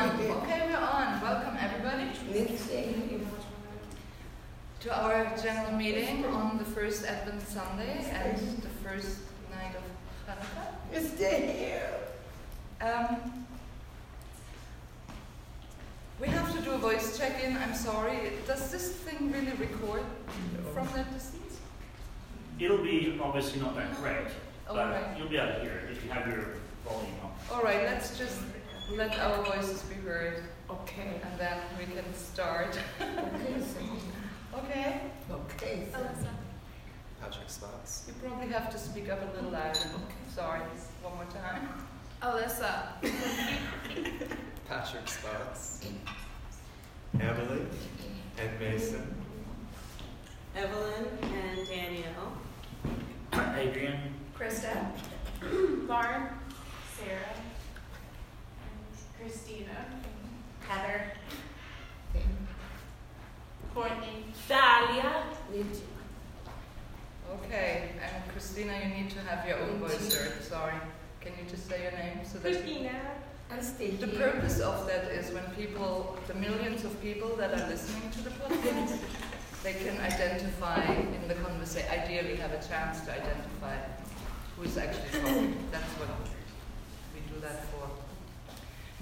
on. Okay, we're on. Welcome, everybody, to our general meeting on the first Advent Sunday and the first night of Hanukkah. It's here. We have to do a voice check-in. I'm sorry. Does this thing really record from that distance? It'll be obviously not that great, but you'll be able to hear it if you have your volume up. All right, let's just let our voices be heard. Okay. And then we can start. Okay. Okay. Patrick Spartz. You probably have to speak up a little louder. Okay. Sorry. One more time. Oh, that's up. Patrick Spartz. Emily and Mason. Evelyn and Danielle. Adrian. Krista. Lauren. Sarah. Christina. Heather. Courtney. Dahlia. Okay, and Christina, you need to have your own voice heard. Sorry. Can you just say your name? So that Christina. The purpose of that is when people, the millions of people that are listening to the podcast, they can identify in the conversation, ideally have a chance to identify who is actually talking. That's what we do that for.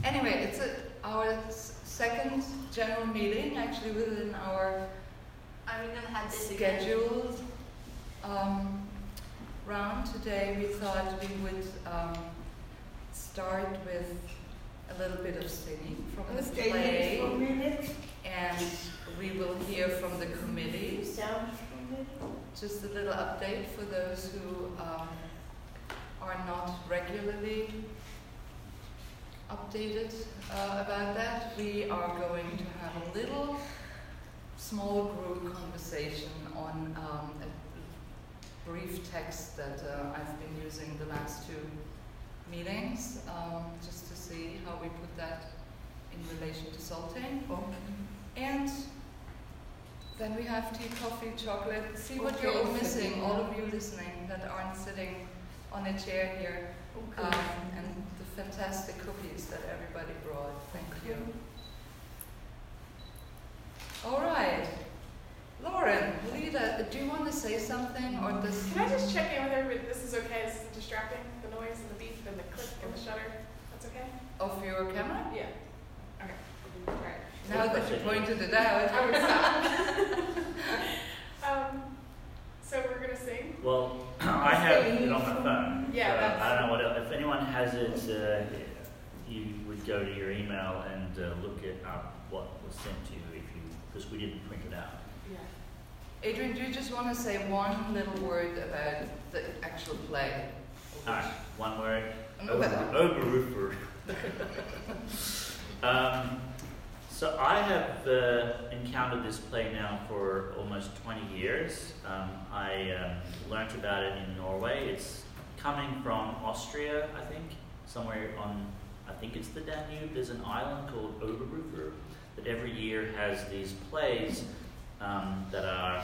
Anyway, it's our second general meeting, actually within our scheduled round. Today we thought we would start with a little bit of singing from the play, and we will hear from the committee. Just a little update for those who are not regularly updated about that. We are going to have a little small group conversation on a brief text that I've been using the last two meetings, just to see how we put that in relation to salting. And then we have tea, coffee, chocolate. See what you're all missing, all of you listening that aren't sitting on a chair here. And the fantastic cookies that everybody brought. Thank you. All right. Lauren, Lida, do you want to say something? Or this? Can I just check in with everybody? This is okay. This isn't distracting. The noise and the beep and the click and the shutter. That's okay? Of your camera? Yeah. Okay. All right. Now that you pointed it out, I would stop. So we're going to sing? Well, I have it on my phone. Yeah, I don't know what else. If anyone has it, you would go to your email and look it up, what was sent to you, because we didn't print it out. Yeah. Adrian, do you just want to say one little word about the actual play? All right, one word. Oberufer. So I have encountered this play now for almost 20 years. I learnt about it in Norway. It's coming from Austria, I think, somewhere on, I think it's the Danube. There's an island called Oberufer that every year has these plays that are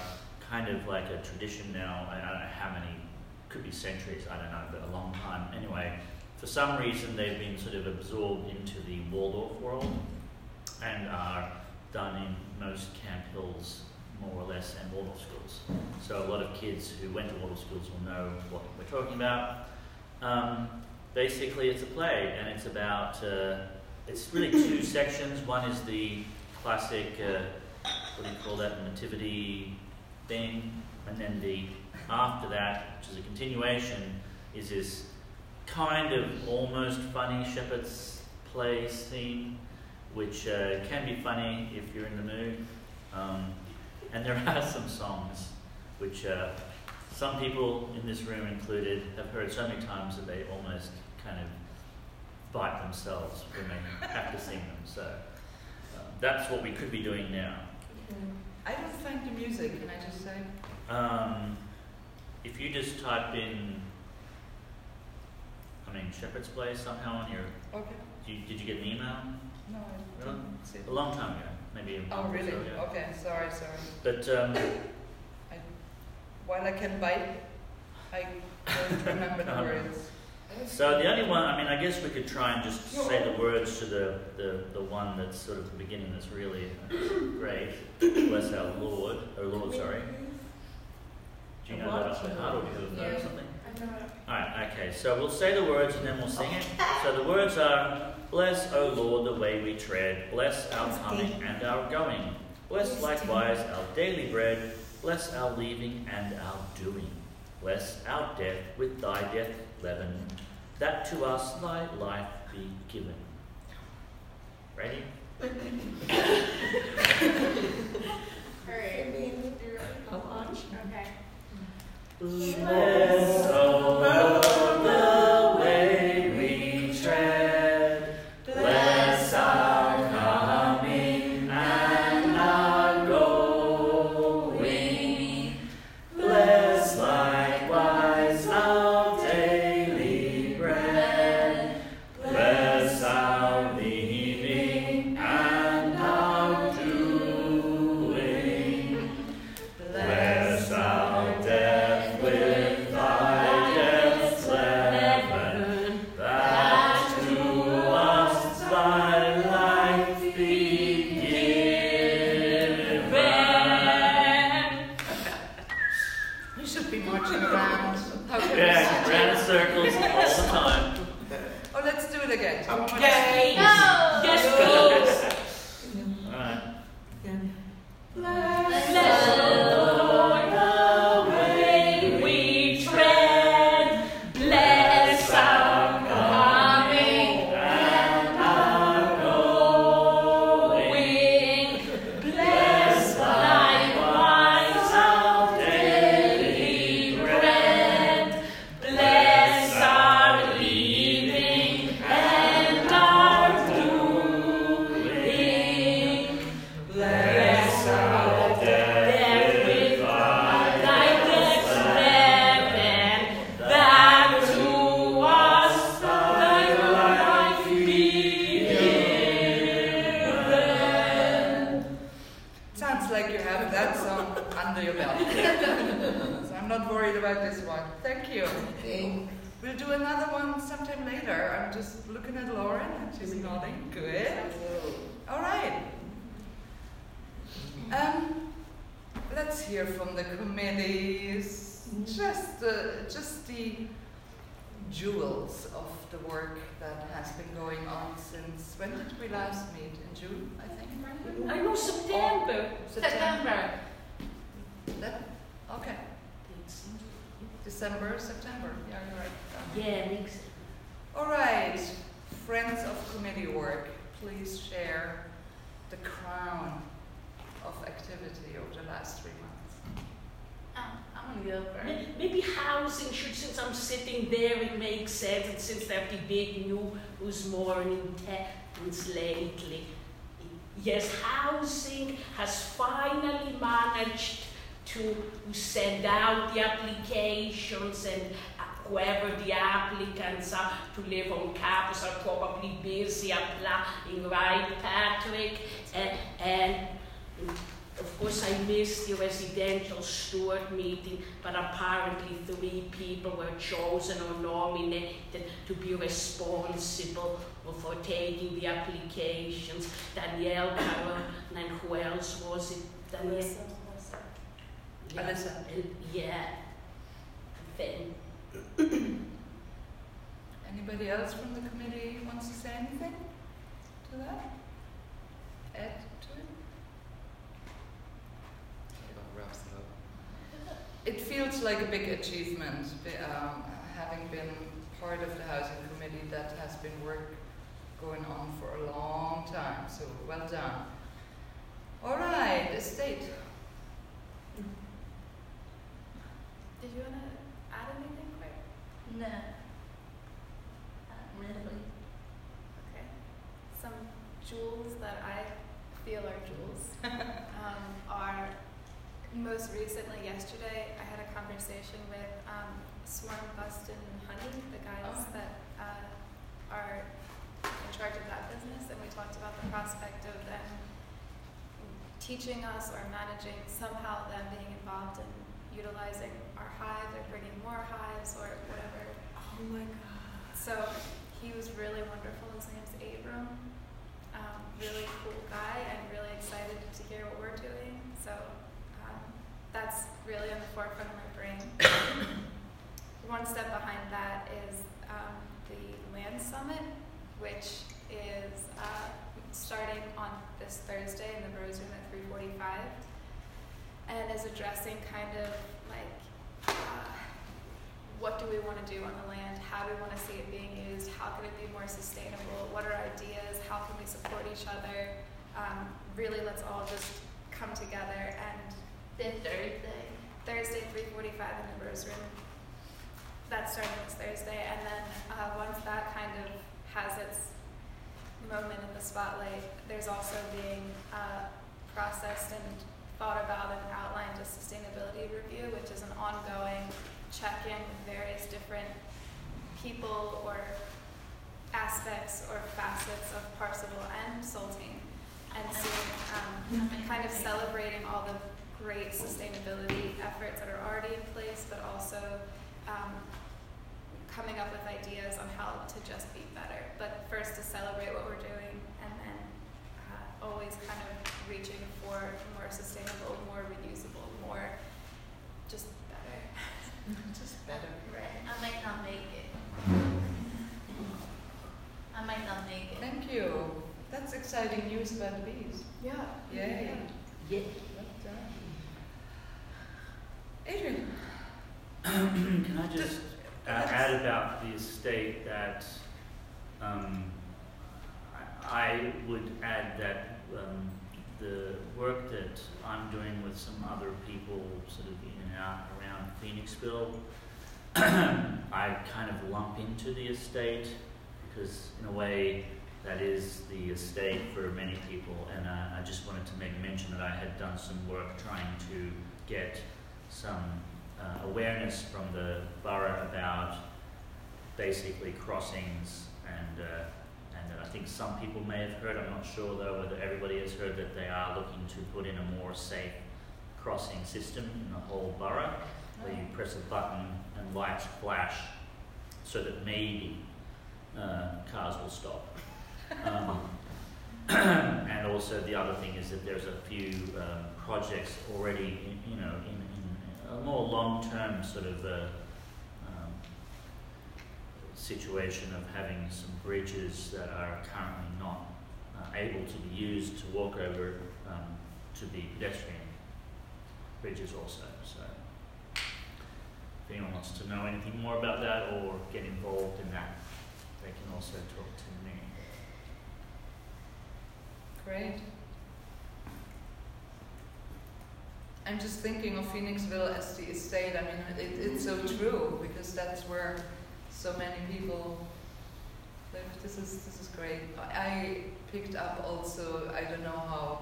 kind of like a tradition now. I don't know how many, could be centuries, I don't know, but a long time. Anyway, for some reason they've been sort of absorbed into the Waldorf world, and are done in most Camphills, more or less, and Waldorf schools. So a lot of kids who went to Waldorf schools will know what we're talking about. Basically, it's a play, and it's about, it's really two sections. One is the classic, what do you call that, nativity thing, and then after that, which is a continuation, is this kind of almost funny shepherd's play scene, which can be funny if you're in the mood. And there are some songs which some people in this room included have heard so many times that they almost kind of bite themselves when they have to sing them. So that's what we could be doing now. I don't find the music, can I just say? If you just type in, Shepherd's Play somehow on your... Okay. Did you get an email? No, I didn't see it. A long time ago, maybe. Oh, really? So, yeah. Okay, sorry. But while I can bite, I don't remember the words. So the only one, I mean, I guess we could try and just say the words to the one that's sort of the beginning that's really great. Bless our Lord, or Lord, sorry. Do you know that off by heart, or do you have heard something? I know it. All right, okay, so we'll say the words and then we'll sing it. So the words are, bless, O Lord, the way we tread. Bless our coming and our going. Bless likewise our daily bread. Bless our leaving and our doing. Bless our death with thy death leaven, that to us thy life be given. Ready? Alright. Okay. Bless, O Lord, the way we tread. Bless our coming and our going. Bless likewise our daily bread. Bless our leaving and our doing. Bless our death. Circles all the time. Oh, let's do it again. Okay. No. Yes, please. All right. Jewels of the work that has been going on since, when did we last meet? In June, I think? I know, September. September. That, okay. December, September. Yeah, you're right. Yeah, makes sense. All right, friends of committee work, please share the crown of activity over the last 3 months. I'm gonna go for it. Maybe housing should, since I'm sitting there, it makes sense. And since they have the big news more intense lately. Yes, housing has finally managed to send out the applications, and whoever the applicants are to live on campus are probably busy applying, right, Patrick? And of course, I missed the residential steward meeting, but apparently 3 people were chosen or nominated to be responsible for taking the applications. Danielle, Carol, and who else was it? Danielle? Alyssa. Yeah. Anybody else from the committee wants to say anything to that? Ed? It feels like a big achievement, having been part of the housing committee that has been work going on for a long time, so well done. All right, estate. Did you want to add anything quick? No. Really? Okay. Some jewels that I feel are jewels are... Most recently, yesterday, I had a conversation with Swarm Bustin' Honey, the guys that are in charge of that business, and we talked about the prospect of them teaching us or managing somehow them being involved in utilizing our hives or bringing more hives or whatever. Oh my God. So he was really wonderful. His name's Abram. Really cool guy, and really excited to hear what we're doing. So that's really on the forefront of my brain. One step behind that is the Land Summit, which is starting on this Thursday in the Rose Room at 3:45, and is addressing kind of like what do we want to do on the land, how do we want to see it being used, how can it be more sustainable, what are ideas, how can we support each other, really let's all just come together. And then Thursday 3:45 in the Rose Room, that's starting this Thursday. And then once that kind of has its moment in the spotlight, there's also being processed and thought about and outlined a sustainability review, which is an ongoing check-in with various different people or aspects or facets of Parsable and Solting, and seeing, kind of celebrating all the great sustainability efforts that are already in place, but also coming up with ideas on how to just be better. But first to celebrate what we're doing, and then always kind of reaching for more sustainable, more reusable, more just better. Just better. Right. I might not make it. I might not make it. Thank you. That's exciting news about the bees. Yeah. Yay. Yeah. Adrian. Can I just add about the estate that I would add that the work that I'm doing with some other people sort of in and out around Phoenixville, I kind of lump into the estate, because in a way that is the estate for many people. And I just wanted to make mention that I had done some work trying to get some awareness from the borough about basically crossings, and that I think some people may have heard. I'm not sure though whether everybody has heard that they are looking to put in a more safe crossing system in the whole borough, where you press a button and lights flash, so that maybe cars will stop. And also the other thing is that there's a few projects already, in a more long-term sort of situation of having some bridges that are currently not able to be used to walk over to be pedestrian bridges also. So if anyone wants to know anything more about that or get involved in that, they can also talk to me. Great. I'm just thinking of Phoenixville as the estate. I mean, it's so true, because that's where so many people live. This is great. I picked up also, I don't know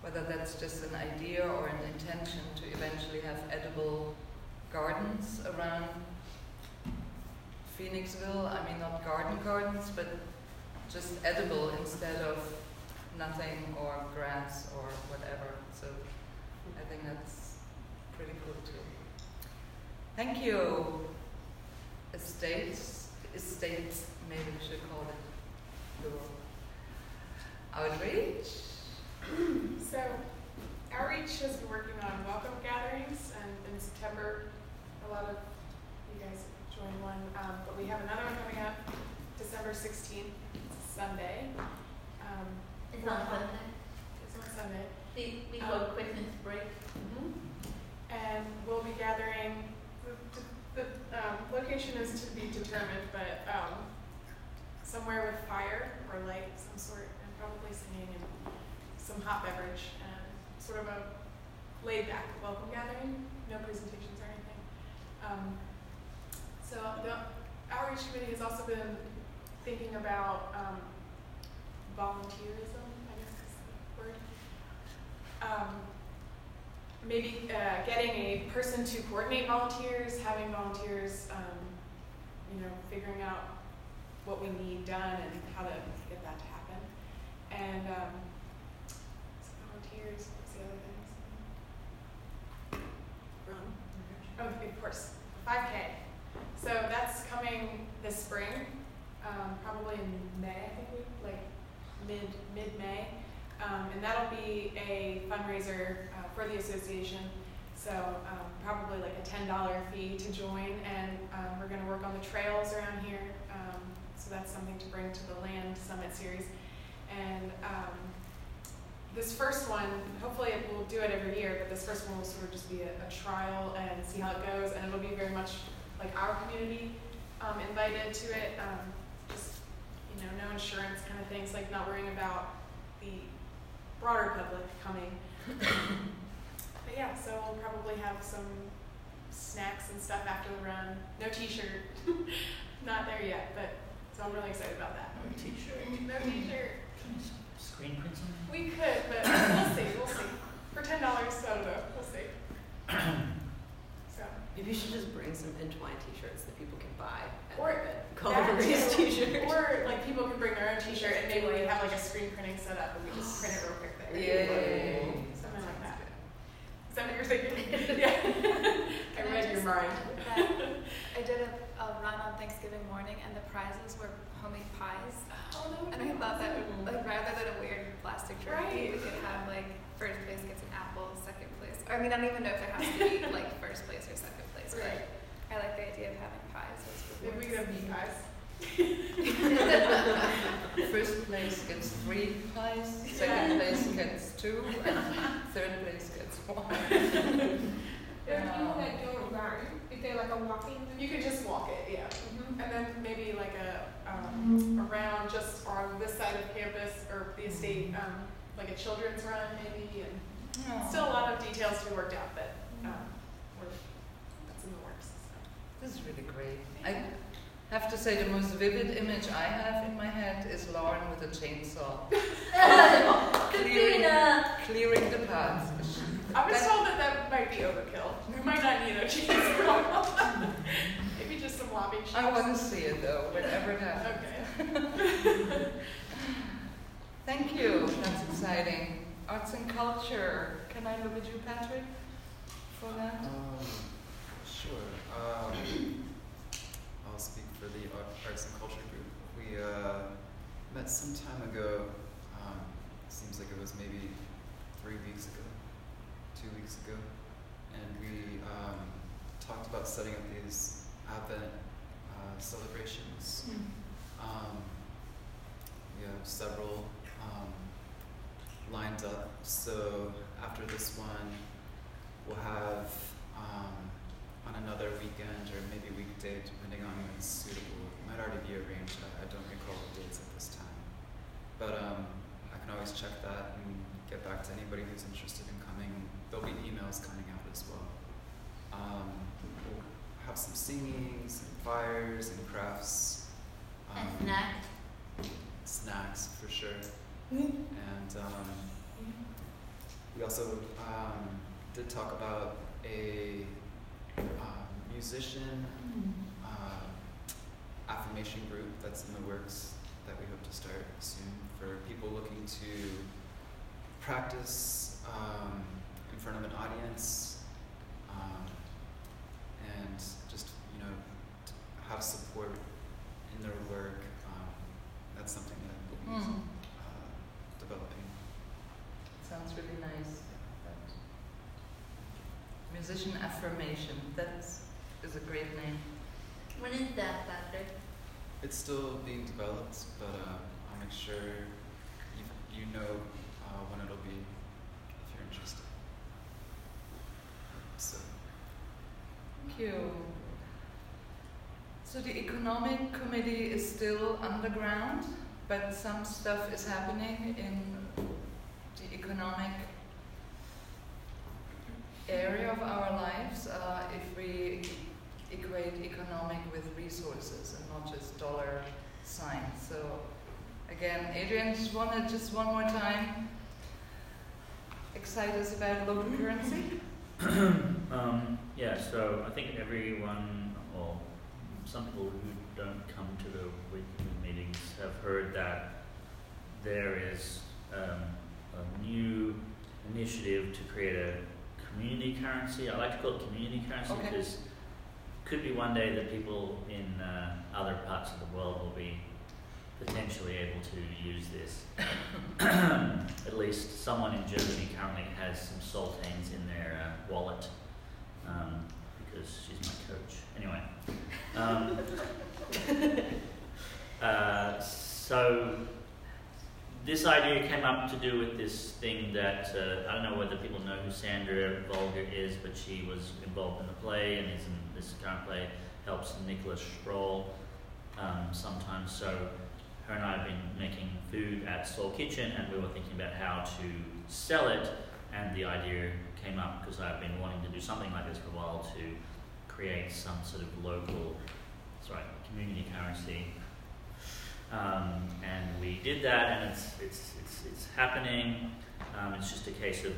whether that's just an idea or an intention, to eventually have edible gardens around Phoenixville. I mean, not gardens, but just edible instead of nothing or grass or whatever. So I think that's pretty cool too. Thank you. Estates, maybe we should call it rural outreach. So outreach has been working on welcome gatherings, and in September a lot of you guys joined one, but we have another one coming up December 16th, Sunday. It's on Sunday. It's on Sunday. We go Christmas break. Mm-hmm. And we'll be gathering. The location is to be determined, but somewhere with fire or light of some sort, and probably singing and some hot beverage, and sort of a laid-back welcome gathering. No presentations or anything. So the outreach committee has also been thinking about volunteerism, I guess is the word. Maybe getting a person to coordinate volunteers, having volunteers, figuring out what we need done and how to get that to happen. And volunteers, what's the other things? Run. Oh, of course, 5K. So that's coming this spring. mid-May, and that'll be a fundraiser for the association. So probably like a $10 fee to join, and we're going to work on the trails around here. So that's something to bring to the Land Summit Series. And this first one, hopefully we'll do it every year, but this first one will sort of just be a trial and see how it goes, and it'll be very much like our community invited to it. Just, you know, no insurance kind of things, like not worrying about the broader public coming. But yeah, so we'll probably have some snacks and stuff after the run. No t-shirt, not there yet, but so I'm really excited about that. No t-shirt. No t-shirt. Screen print something? We could, but we'll see, we'll see. For $10, so we'll see. So maybe you should just bring some entwined t-shirts that people can buy. Or Colored t-shirt. Or like people can bring their own t-shirt and maybe we have like a screen printing set up and we just print it real quick there. Yay. Something like that. Is that what you're thinking? Yeah. I read your mind. I did a run on Thanksgiving morning and the prizes were homemade pies. And I thought that like, rather than a weird plastic trophy, right, we could have like first place gets an apple, second place. Or I mean, I don't even know if it has to be like first place or second place, right, but I like the idea of having pies. Maybe we could have meat pies. First place gets 3 pies, second place gets 2, and third place gets 1. There are people that don't run. If they're like a walking, you can just walk it, yeah. Mm-hmm. And then maybe like a around just on this side of campus or the estate, like a children's run maybe, and still a lot of details to be worked out, but that's in the works. So. This is really great. Yeah. I have to say the most vivid image I have in my head is Lauren with a chainsaw, clearing the paths. I was told that might be overkill. We might not need a chainsaw. Maybe just some lobbing shots. I want to see it though, whenever it happens. Okay. Thank you. That's exciting. Arts and culture. Can I look at you, Patrick, for that? Sure. I'll speak for the arts and culture group. We met some time ago. Seems like it was maybe 3 weeks ago. 2 weeks ago, and we talked about setting up these Advent celebrations. We have several lined up, so after this one, we'll have on another weekend or maybe weekday, depending on what's suitable. It might already be arranged, I don't recall the dates at this time. But I can always check that and get back to anybody who's interested in coming. There'll be emails coming out as well. We'll have some singings and fires and crafts. And snacks. Snacks, for sure. And we also did talk about a musician affirmation group that's in the works that we hope to start soon for people looking to practice in front of an audience, and just, you know, to have support in their work. That's something that we'll be developing. Sounds really nice. Musician affirmation. That is a great name. When is that, Patrick? It's still being developed, but I'll make sure you know when it'll be, if you're interested. So. Thank you. So the economic committee is still underground, but some stuff is happening in the economic area of our lives, if we equate economic with resources and not just dollar signs. So again, Adrian just wanted one more time excite us about local currency. Yeah, so I think everyone, or some people who don't come to the weekly meetings, have heard that there is a new initiative to create a community currency. I like to call it community currency because it could be one day that people in other parts of the world will be potentially able to use this. At least someone in Germany currently has some saltines in their wallet because she's my coach. Anyway. So this idea came up to do with this thing that, I don't know whether people know who Sandra Volger is, but she was involved in the play and is in this current play, helps Nicholas Stroll sometimes. So her and I have been making food at Soul Kitchen, and we were thinking about how to sell it, and the idea came up because I've been wanting to do something like this for a while to create some sort of local, community currency. And we did that, and it's happening. It's just a case of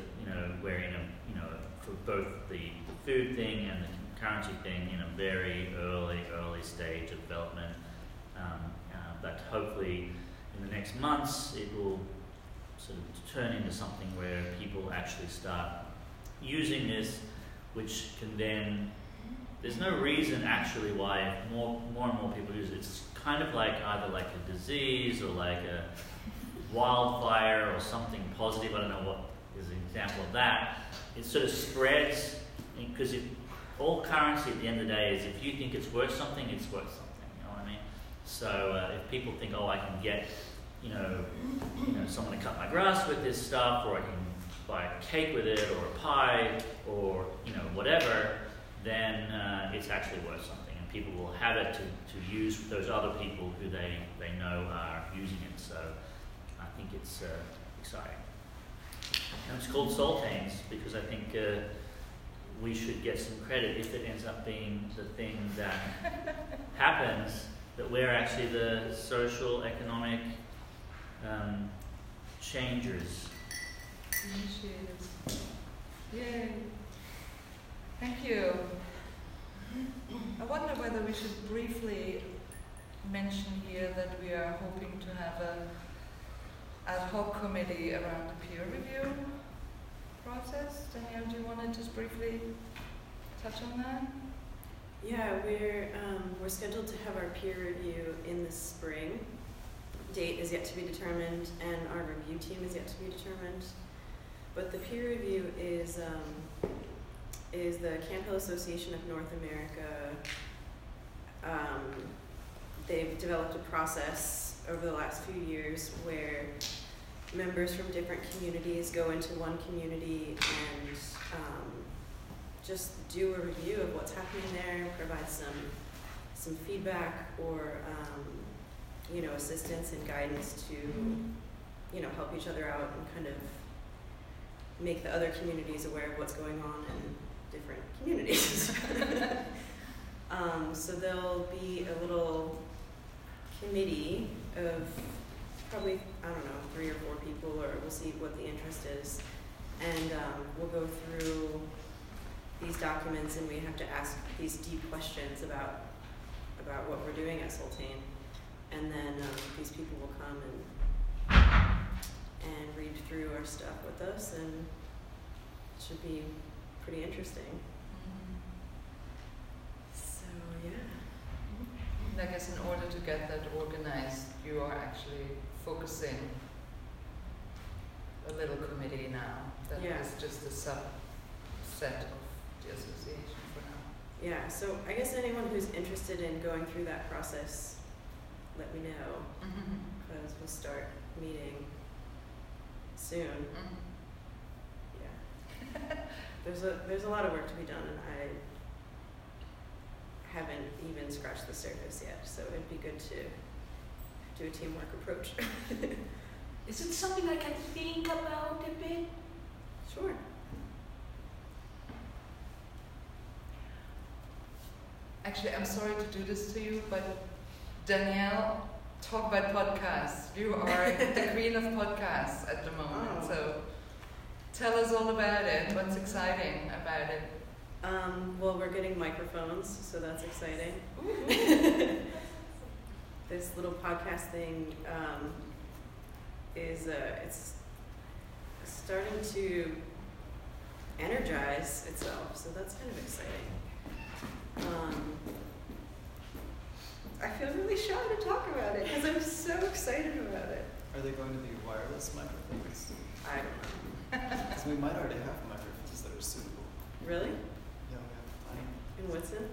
we're in for both the food thing and the currency thing in a very early stage of development. But hopefully, in the next months, it will sort of turn into something where people actually start using this, which can then. There's no reason actually why more and more people use it. It's kind of like either like a disease or like a wildfire or something positive. I don't know what is an example of that. It sort of spreads because all currency at the end of the day is if you think it's worth something, it's worth something. You know what I mean? So if people think, oh, I can get someone to cut my grass with this stuff, or I can buy a cake with it, or a pie, or whatever. Then it's actually worth something, and people will have it to use for those other people who they know are using it. So I think it's exciting. And it's called saltines because I think we should get some credit if it ends up being the thing that happens, that we're actually the social, economic changers. Initiators. Yay. Thank you. I wonder whether we should briefly mention here that we are hoping to have an ad hoc committee around the peer review process. Danielle, do you want to just briefly touch on that? Yeah, we're scheduled to have our peer review in the spring. Date is yet to be determined, and our review team is yet to be determined. But the peer review is the Camphill Association of North America. They've developed a process over the last few years where members from different communities go into one community and just do a review of what's happening there, provide some feedback or assistance and guidance to help each other out and kind of make the other communities aware of what's going on and different communities. So there'll be a little committee of probably, 3 or 4 people, or we'll see what the interest is. And we'll go through these documents, and we have to ask these deep questions about what we're doing at Saltane. And then these people will come and read through our stuff with us, and it should be pretty interesting. So, yeah. And I guess in order to get that organized, you are actually focusing a little committee now. That is just a subset of the association for now. Yeah, so I guess anyone who's interested in going through that process, let me know, because we'll start meeting soon. Yeah. There's a lot of work to be done, and I haven't even scratched the surface yet, so it'd be good to do a teamwork approach. Is it something I can think about a bit? Sure. Actually, I'm sorry to do this to you, but Danielle, talk about podcasts. You are the queen of podcasts at the moment, so. Tell us all about it. What's exciting about it? Well, we're getting microphones, so that's exciting. This little podcast thing is starting to energize itself, so that's kind of exciting. I feel really shy to talk about it because I'm so excited about it. Are they going to be wireless microphones? I don't know. Because we might already have microphones that are suitable. Really? Yeah, we have to find. And what's in?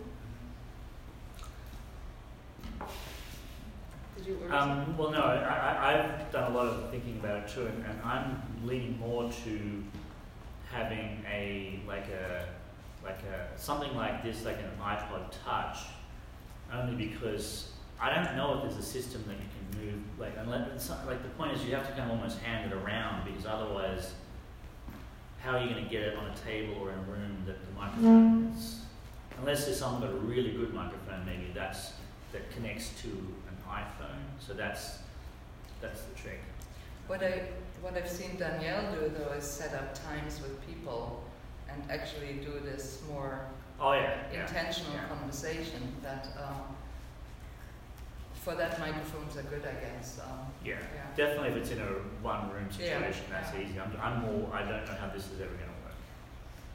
Did you order something? Well, no, I've done a lot of thinking about it too, and I'm leaning more to having something like this, like an iPod Touch, only because I don't know if there's a system that you can move, the point is you have to kind of almost hand it around, because otherwise, how are you going to get it on a table or in a room that the microphone is? Unless there's someone got a really good microphone, maybe that connects to an iPhone. So that's the trick. What I've seen Danielle do though is set up times with people and actually do this more intentional conversation that. For that, microphones are good, I guess. Definitely if it's in a one-room situation, that's easy. I don't know how this is ever going to work.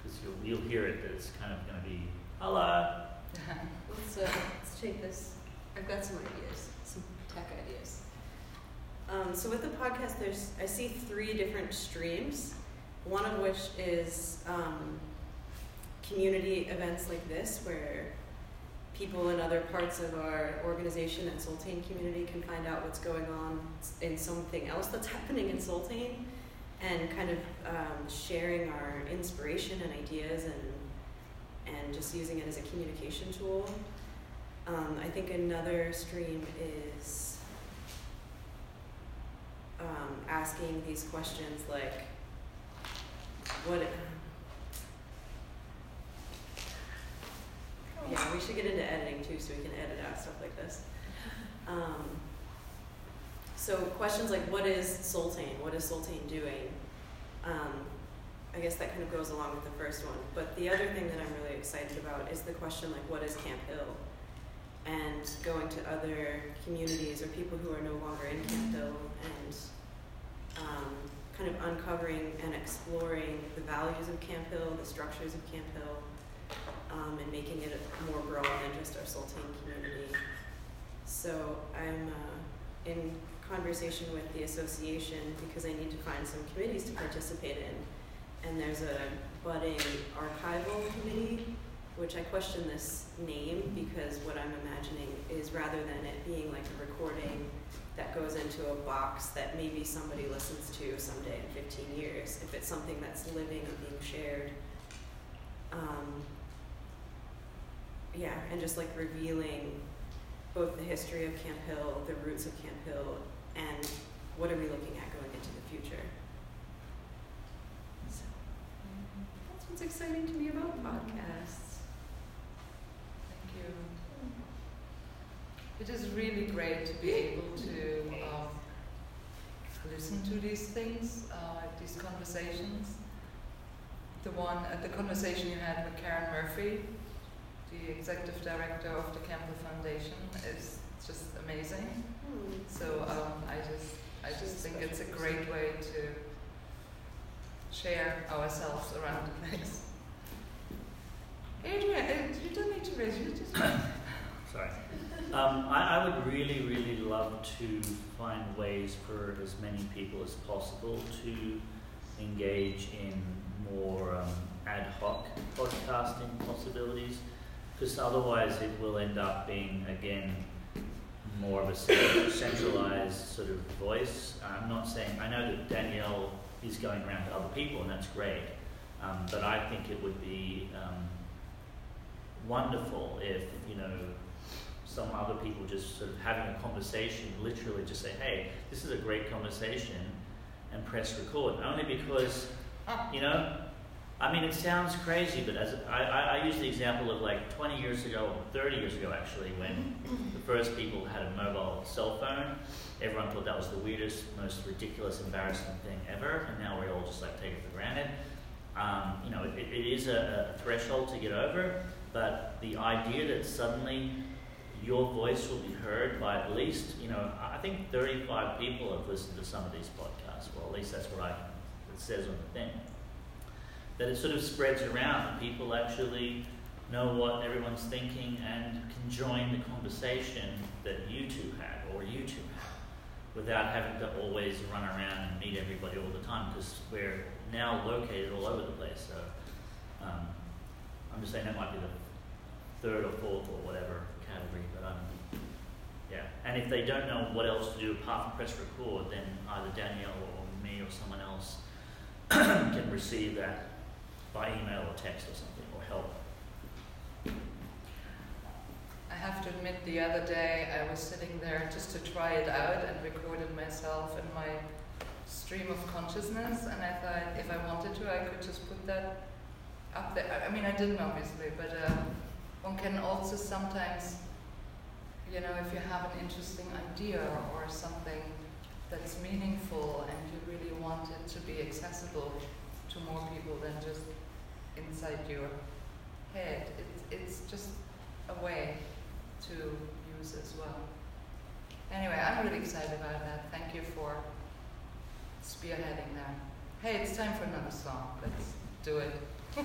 Because you'll hear it, that it's kind of going to be, hello. Let's take this. I've got some ideas, some tech ideas. So with the podcast, I see three different streams, one of which is community events like this, where people in other parts of our organization and Soltane community can find out what's going on in something else that's happening in Soltane, and kind of sharing our inspiration and ideas and just using it as a communication tool. I think another stream is asking these questions like, yeah, we should get into editing too, so we can edit out stuff like this. So questions like, what is Soltane? What is Soltane doing? I guess that kind of goes along with the first one. But the other thing that I'm really excited about is the question like, what is Camphill? And going to other communities or people who are no longer in Camphill and kind of uncovering and exploring the values of Camphill, the structures of Camphill. And making it more broad than just our Soltane community. So I'm in conversation with the association because I need to find some committees to participate in. And there's a budding archival committee, which I question this name because what I'm imagining is rather than it being like a recording that goes into a box that maybe somebody listens to someday in 15 years, if it's something that's living and being shared, and just like revealing both the history of Camphill, the roots of Camphill, and what are we looking at going into the future. So that's what's exciting to me about podcasts. Thank you. It is really great to be able to listen to these things, these conversations. The conversation you had with Karen Murphy, the executive director of the Campbell Foundation, is just amazing. So I just think it's a great way to share ourselves around the place. Adrian, you don't need to raise your hand. Sorry. I would really, really love to find ways for as many people as possible to engage in more ad hoc podcasting possibilities, because otherwise it will end up being, again, more of a centralized sort of voice. I'm not saying, I know that Danielle is going around to other people and that's great, but I think it would be wonderful if, some other people just sort of having a conversation, literally just say, hey, this is a great conversation, and press record, only because it sounds crazy, but as I use the example of like 20 years ago, or 30 years ago actually, when the first people had a mobile cell phone, everyone thought that was the weirdest, most ridiculous, embarrassing thing ever, and now we all just like take it for granted. It is a threshold to get over, but the idea that suddenly your voice will be heard by at least, I think 35 people have listened to some of these podcasts, well, at least that's what it says on the thing. That it sort of spreads around and people actually know what everyone's thinking, and can join the conversation that you two have, or you two have, without having to always run around and meet everybody all the time, because we're now located all over the place. So I'm just saying that might be the third or fourth or whatever category, but yeah. And if they don't know what else to do apart from press record, then either Danielle or me or someone else can receive that by email or text or something, or help. I have to admit, the other day I was sitting there just to try it out and recorded myself in my stream of consciousness, and I thought if I wanted to, I could just put that up there. I mean, I didn't obviously, but one can also sometimes, you know, if you have an interesting idea or something that's meaningful and you really want it to be accessible to more people than just inside your head, it's just a way to use as well. Anyway, I'm really excited about that. Thank you for spearheading that. Hey, it's time for another song. Let's do it. I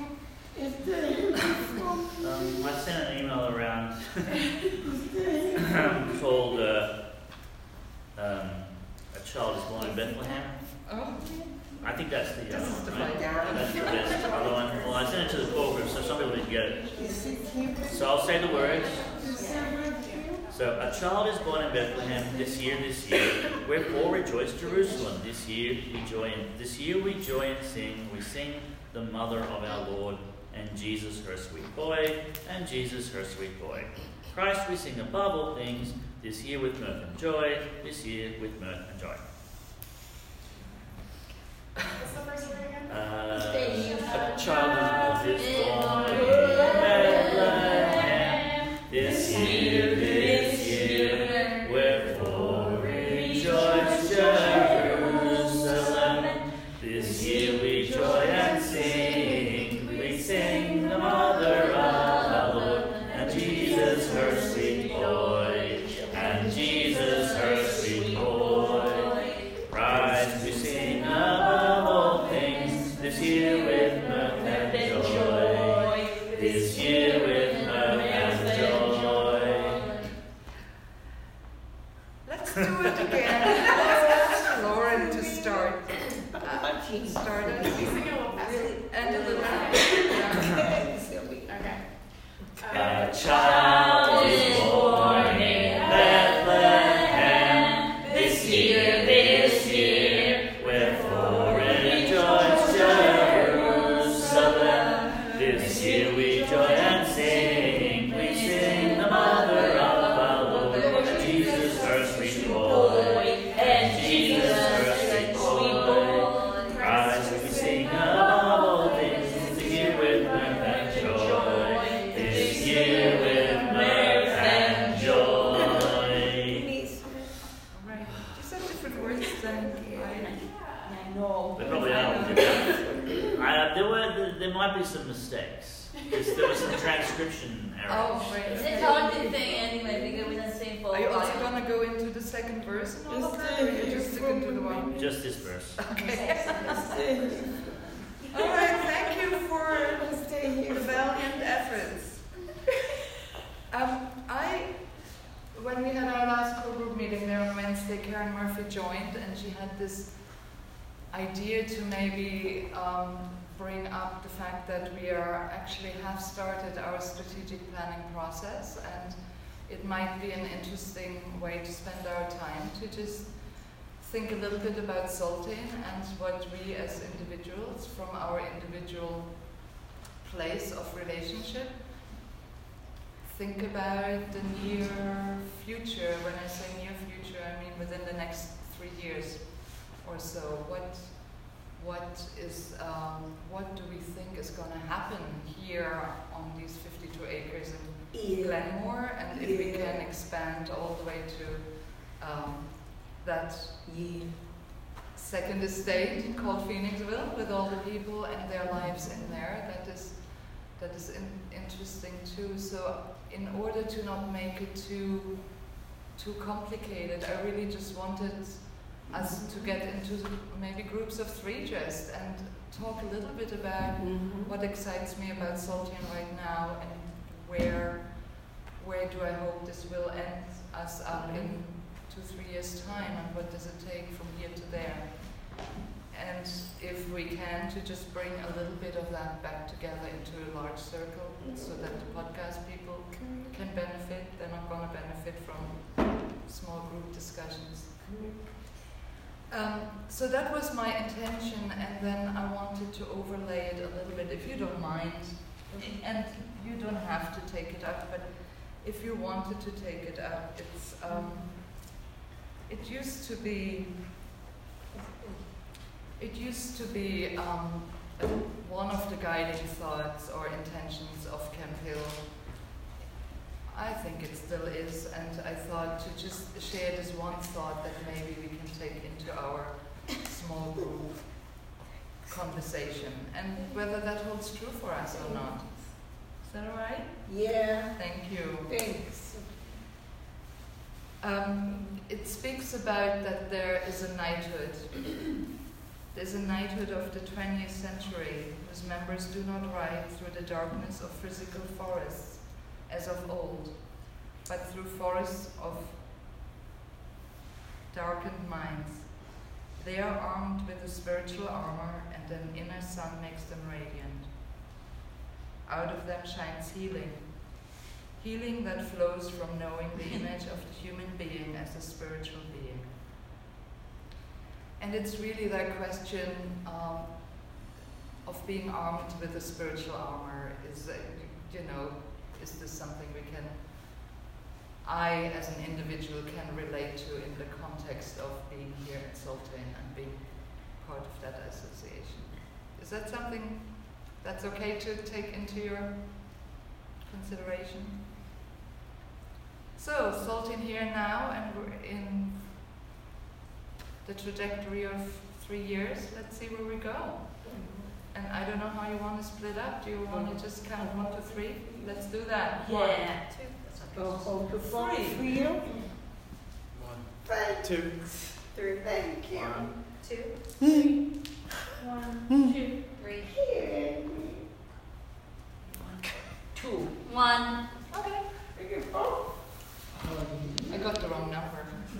sent an email around called A Child Is Born in Bethlehem. Oh. I think that's the other one, right? That's the best other one. Well, I sent it to the core group, so some people didn't get it. So I'll say the words. So, a child is born in Bethlehem this year. Wherefore rejoice, Jerusalem. This year we joy and sing. We sing the mother of our Lord, and Jesus her sweet boy, and Jesus her sweet boy. Christ we sing above all things, this year with mirth and joy, this year with mirth and joy. What's the first word again? A child is born in Bethlehem, this year, wherefore rejoice, Jerusalem. This year we joy and sing, we sing the mother of our Lord, and Jesus her sweet boy, and Jesus her sweet boy. Christ we sing above all things, this year with mirth and joy, this year with mirth and joy. Let's do it again. Let's ask Lauren to start. Started. And a little bit. Okay. A child is born in Bethlehem this year. Wherefore rejoice, Jerusalem. This year we joy and sing. We sing the mother of our Lord, and Jesus her sweet boy, and Jesus her sweet boy. There might be some mistakes, because there was some transcription errors. Oh, right. It's a common thing anyway, because we don't sing for a while. Are you also going to go into the second verse and all of that, or are you just sticking to the one? Just this verse. Okay. All right, thank you for the valiant efforts. When we had our last co-group meeting there on Wednesday, Karen Murphy joined, and she had this idea to maybe bring up the fact that we are actually have started our strategic planning process, and it might be an interesting way to spend our time to just think a little bit about Zoltan and what we as individuals from our individual place of relationship think about the near future. When I say near future, I mean within the next 3 years or so. What do we think is going to happen here on these 52 acres in Glenmore, and if we can expand all the way to that second estate called Phoenixville, with all the people and their lives in there, that is interesting too. So in order to not make it too complicated, I really just wanted us to get into maybe groups of 3 just and talk a little bit about what excites me about Zoltan right now, and where do I hope this will end us up in 2-3 years' time, and what does it take from here to there? And if we can, to just bring a little bit of that back together into a large circle so that the podcast people can benefit. They're not going to benefit from small group discussions. So that was my intention, and then I wanted to overlay it a little bit, if you don't mind. And you don't have to take it up, but if you wanted to take it up, it's it used to be one of the guiding thoughts or intentions of Camphill. I think it still is, and I thought to just share this one thought that maybe we can take into our small group conversation, and whether that holds true for us or not. Is that all right? Yeah. Thank you. Thanks. It speaks about that there is a knighthood. There's a knighthood of the 20th century whose members do not ride through the darkness of physical forests as of old, but through forests of darkened minds. They are armed with a spiritual armor, and an inner sun makes them radiant. Out of them shines healing, healing that flows from knowing the image of the human being as a spiritual being. And it's really that question of being armed with a spiritual armor. Is this something I as an individual can relate to in the context of being here in Soltane and being part of that association? Is that something that's okay to take into your consideration? So, Soltane here now, and we're in the trajectory of 3 years. Let's see where we go. And I don't know how you want to split up. Do you want to just count 1 to 3? Let's do that. Yeah. 1, 2. Go home to 3. 1, 2, 3. Thank you. 1, 2, 3. 1, 2.